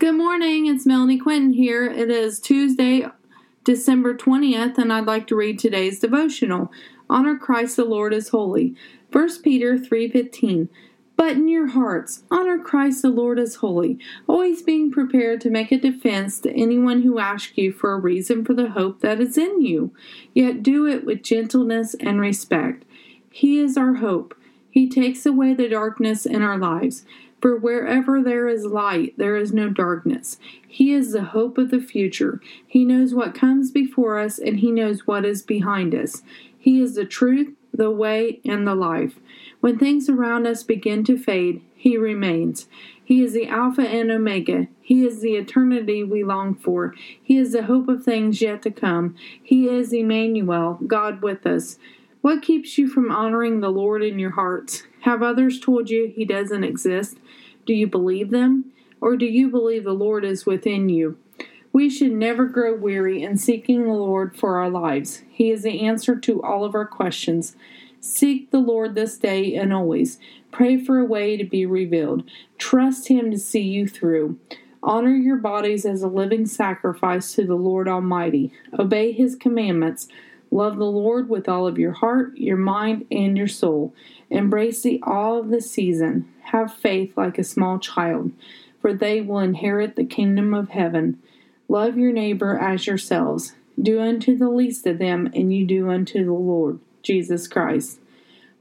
Good morning, it's Melanie Quinton here. It is Tuesday, December 20th, and I'd like to read today's devotional. Honor Christ the Lord is holy. 1 Peter 3:15. But in your hearts, honor Christ the Lord as holy, always being prepared to make a defense to anyone who asks you for a reason for the hope that is in you. Yet do it with gentleness and respect. He is our hope. He takes away the darkness in our lives. For wherever there is light, there is no darkness. He is the hope of the future. He knows what comes before us, and He knows what is behind us. He is the truth, the way, and the life. When things around us begin to fade, He remains. He is the Alpha and Omega. He is the eternity we long for. He is the hope of things yet to come. He is Emmanuel, God with us. What keeps you from honoring the Lord in your hearts? Have others told you He doesn't exist? Do you believe them? Or do you believe the Lord is within you? We should never grow weary in seeking the Lord for our lives. He is the answer to all of our questions. Seek the Lord this day and always. Pray for a way to be revealed. Trust Him to see you through. Honor your bodies as a living sacrifice to the Lord Almighty. Obey His commandments. Love the Lord with all of your heart, your mind, and your soul. Embrace the awe of the season. Have faith like a small child, for they will inherit the kingdom of heaven. Love your neighbor as yourselves. Do unto the least of them, and you do unto the Lord, Jesus Christ.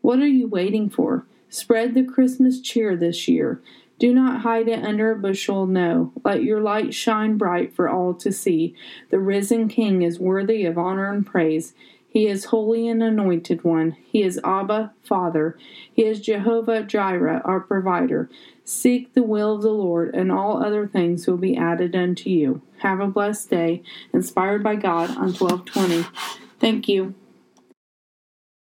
What are you waiting for? Spread the Christmas cheer this year. Do not hide it under a bushel, no. Let your light shine bright for all to see. The risen King is worthy of honor and praise. He is holy and anointed one. He is Abba, Father. He is Jehovah Jireh, our provider. Seek the will of the Lord, and all other things will be added unto you. Have a blessed day, inspired by God on 12/20. Thank you.